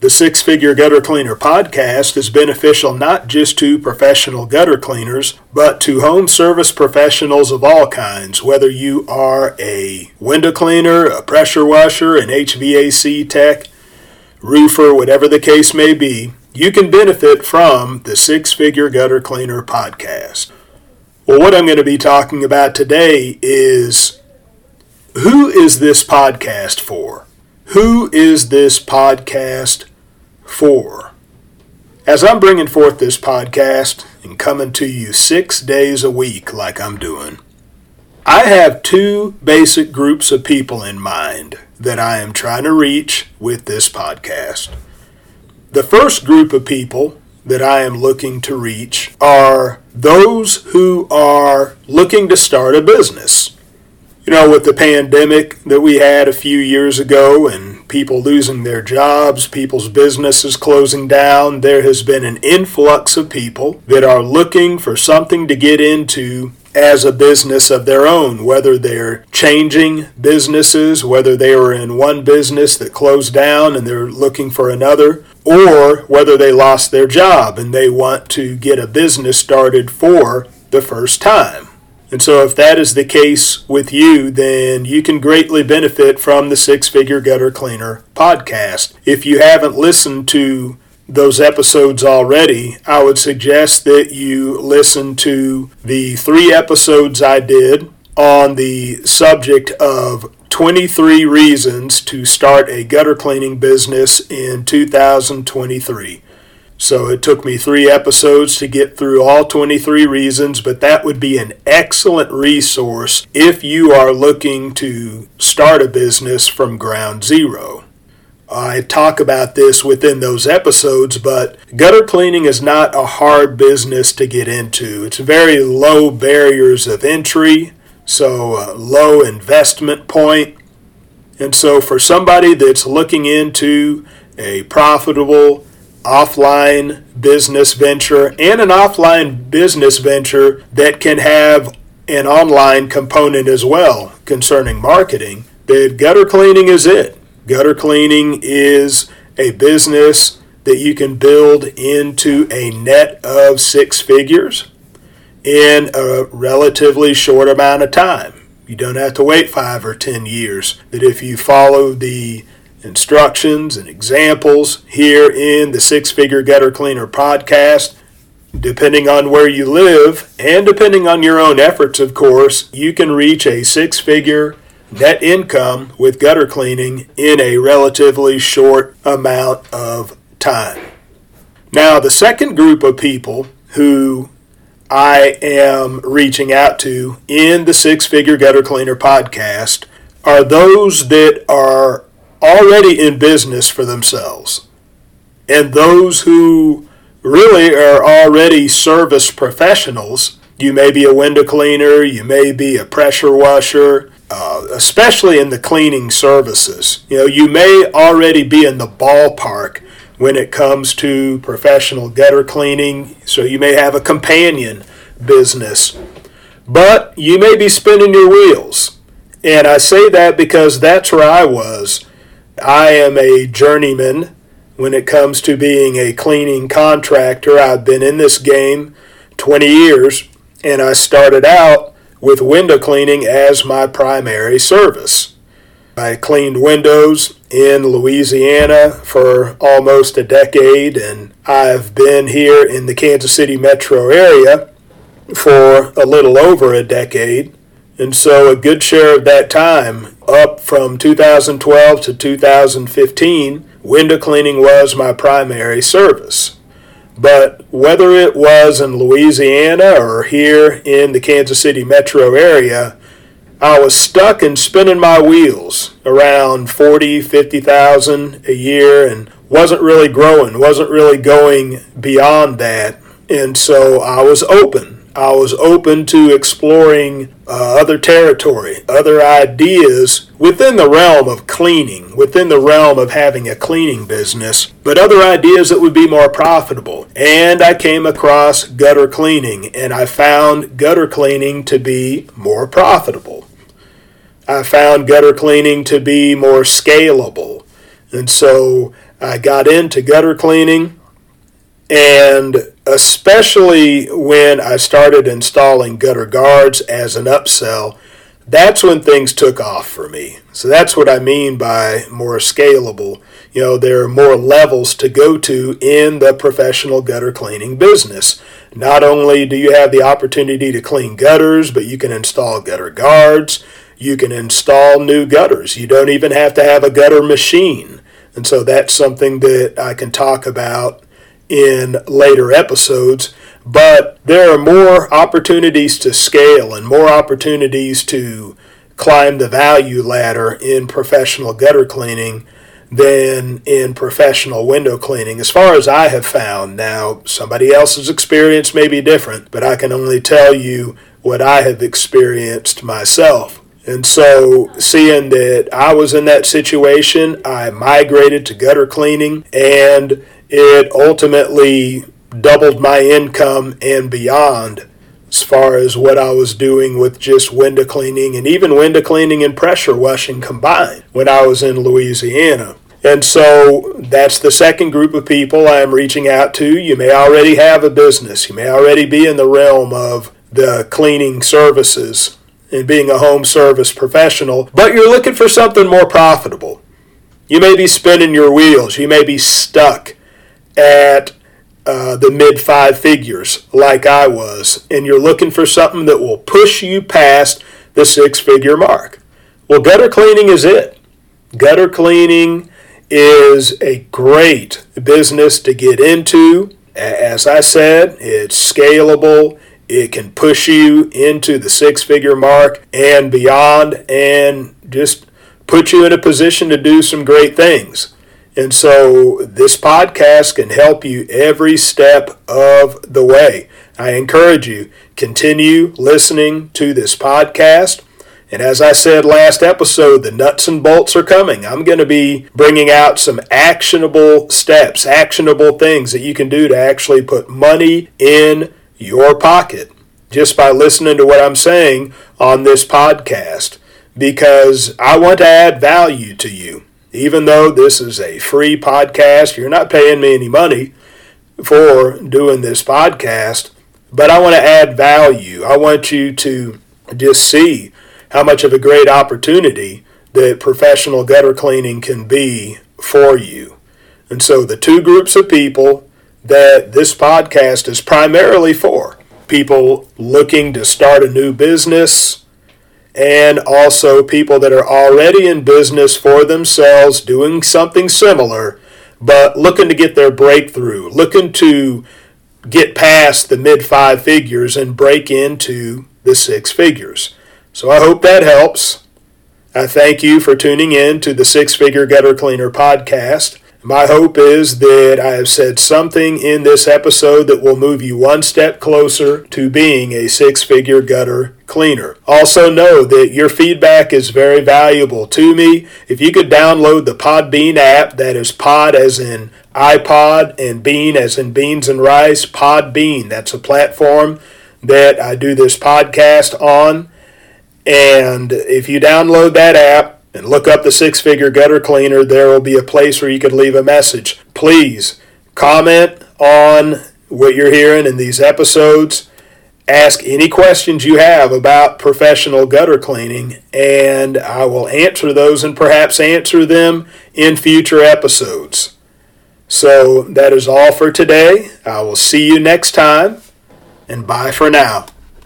The Six Figure Gutter Cleaner Podcast is beneficial not just to professional gutter cleaners, but to home service professionals of all kinds, whether you are a window cleaner, a pressure washer, an HVAC tech, roofer, whatever the case may be, you can benefit from the Six Figure Gutter Cleaner Podcast. Well, what I'm going to be talking about today is, who is this podcast for? Who is this podcast for? As I'm bringing forth this podcast and coming to you 6 days a week like I'm doing, I have two basic groups of people in mind that I am trying to reach with this podcast. The first group of people that I am looking to reach are those who are looking to start a business. You know, with the pandemic that we had a few years ago and people losing their jobs, people's businesses closing down, there has been an influx of people that are looking for something to get into as a business of their own, whether they're changing businesses, whether they were in one business that closed down and they're looking for another, or whether they lost their job and they want to get a business started for the first time. And so if that is the case with you, then you can greatly benefit from the Six Figure Gutter Cleaner Podcast. If you haven't listened to those episodes already, I would suggest that you listen to the 3 episodes I did on the subject of 23 reasons to start a gutter cleaning business in 2023. So it took me 3 episodes to get through all 23 reasons, but that would be an excellent resource if you are looking to start a business from ground zero. I talk about this within those episodes, but gutter cleaning is not a hard business to get into. It's very low barriers of entry, so a low investment point. And so for somebody that's looking into a profitable offline business venture and an offline business venture that can have an online component as well concerning marketing, that gutter cleaning is it. Gutter cleaning is a business that you can build into a net of 6 figures in a relatively short amount of time. You don't have to wait 5 or 10 years. That if you follow the instructions and examples here in the Six Figure Gutter Cleaner Podcast, depending on where you live and depending on your own efforts, of course, you can reach a 6-figure net income with gutter cleaning in a relatively short amount of time. Now, the second group of people who I am reaching out to in the Six Figure Gutter Cleaner Podcast are those that are already in business for themselves, and those who really are already service professionals. You may be a window cleaner, you may be a pressure washer, especially in the cleaning services. You know, you may already be in the ballpark when it comes to professional gutter cleaning, so you may have a companion business, but you may be spinning your wheels. And I say that because that's where I was. I am a journeyman when it comes to being a cleaning contractor. I've been in this game 20 years, and I started out with window cleaning as my primary service. I cleaned windows in Louisiana for almost a decade, and I've been here in the Kansas City metro area for a little over a decade. And so a good share of that time, up from 2012 to 2015, window cleaning was my primary service. But whether it was in Louisiana or here in the Kansas City metro area, I was stuck in spinning my wheels around $40,000, $50,000 a year and wasn't really growing, wasn't really going beyond that. And so I was open. I was open to exploring other territory, other ideas within the realm of cleaning, within the realm of having a cleaning business, but other ideas that would be more profitable. And I came across gutter cleaning, and I found gutter cleaning to be more profitable. I found gutter cleaning to be more scalable. And so I got into gutter cleaning, and especially when I started installing gutter guards as an upsell, that's when things took off for me. So that's what I mean by more scalable. You know, there are more levels to go to in the professional gutter cleaning business. Not only do you have the opportunity to clean gutters, but you can install gutter guards. You can install new gutters. You don't even have to have a gutter machine. And so that's something that I can talk about in later episodes, but there are more opportunities to scale and more opportunities to climb the value ladder in professional gutter cleaning than in professional window cleaning, as far as I have found. Now, somebody else's experience may be different, but I can only tell you what I have experienced myself. And so, seeing that I was in that situation, I migrated to gutter cleaning, and it ultimately doubled my income and beyond as far as what I was doing with just window cleaning, and even window cleaning and pressure washing combined when I was in Louisiana. And so that's the second group of people I'm reaching out to. You may already have a business. You may already be in the realm of the cleaning services and being a home service professional, but you're looking for something more profitable. You may be spinning your wheels. You may be stuck at the mid five figures like I was, and you're looking for something that will push you past the 6-figure mark. Well, gutter cleaning is it. Gutter cleaning is a great business to get into. As I said, it's scalable. It can push you into the 6-figure mark and beyond, and just put you in a position to do some great things. And so this podcast can help you every step of the way. I encourage you, continue listening to this podcast. And as I said last episode, the nuts and bolts are coming. I'm going to be bringing out some actionable steps, actionable things that you can do to actually put money in your pocket just by listening to what I'm saying on this podcast, because I want to add value to you. Even though this is a free podcast, you're not paying me any money for doing this podcast, but I want to add value. I want you to just see how much of a great opportunity that professional gutter cleaning can be for you. And so the two groups of people that this podcast is primarily for, people looking to start a new business, and also people that are already in business for themselves doing something similar, but looking to get their breakthrough, looking to get past the mid 5 figures and break into the 6 figures. So I hope that helps. I thank you for tuning in to the 6-Figure Gutter Cleaner Podcast. My hope is that I have said something in this episode that will move you one step closer to being a 6-figure gutter cleaner. Also know that your feedback is very valuable to me. If you could download the Podbean app, that is pod as in iPod and bean as in beans and rice, Podbean. That's a platform that I do this podcast on. And if you download that app and look up the 6-Figure Gutter Cleaner, there will be a place where you could leave a message. Please comment on what you're hearing in these episodes. Ask any questions you have about professional gutter cleaning, and I will answer those and perhaps answer them in future episodes. So that is all for today. I will see you next time, and bye for now.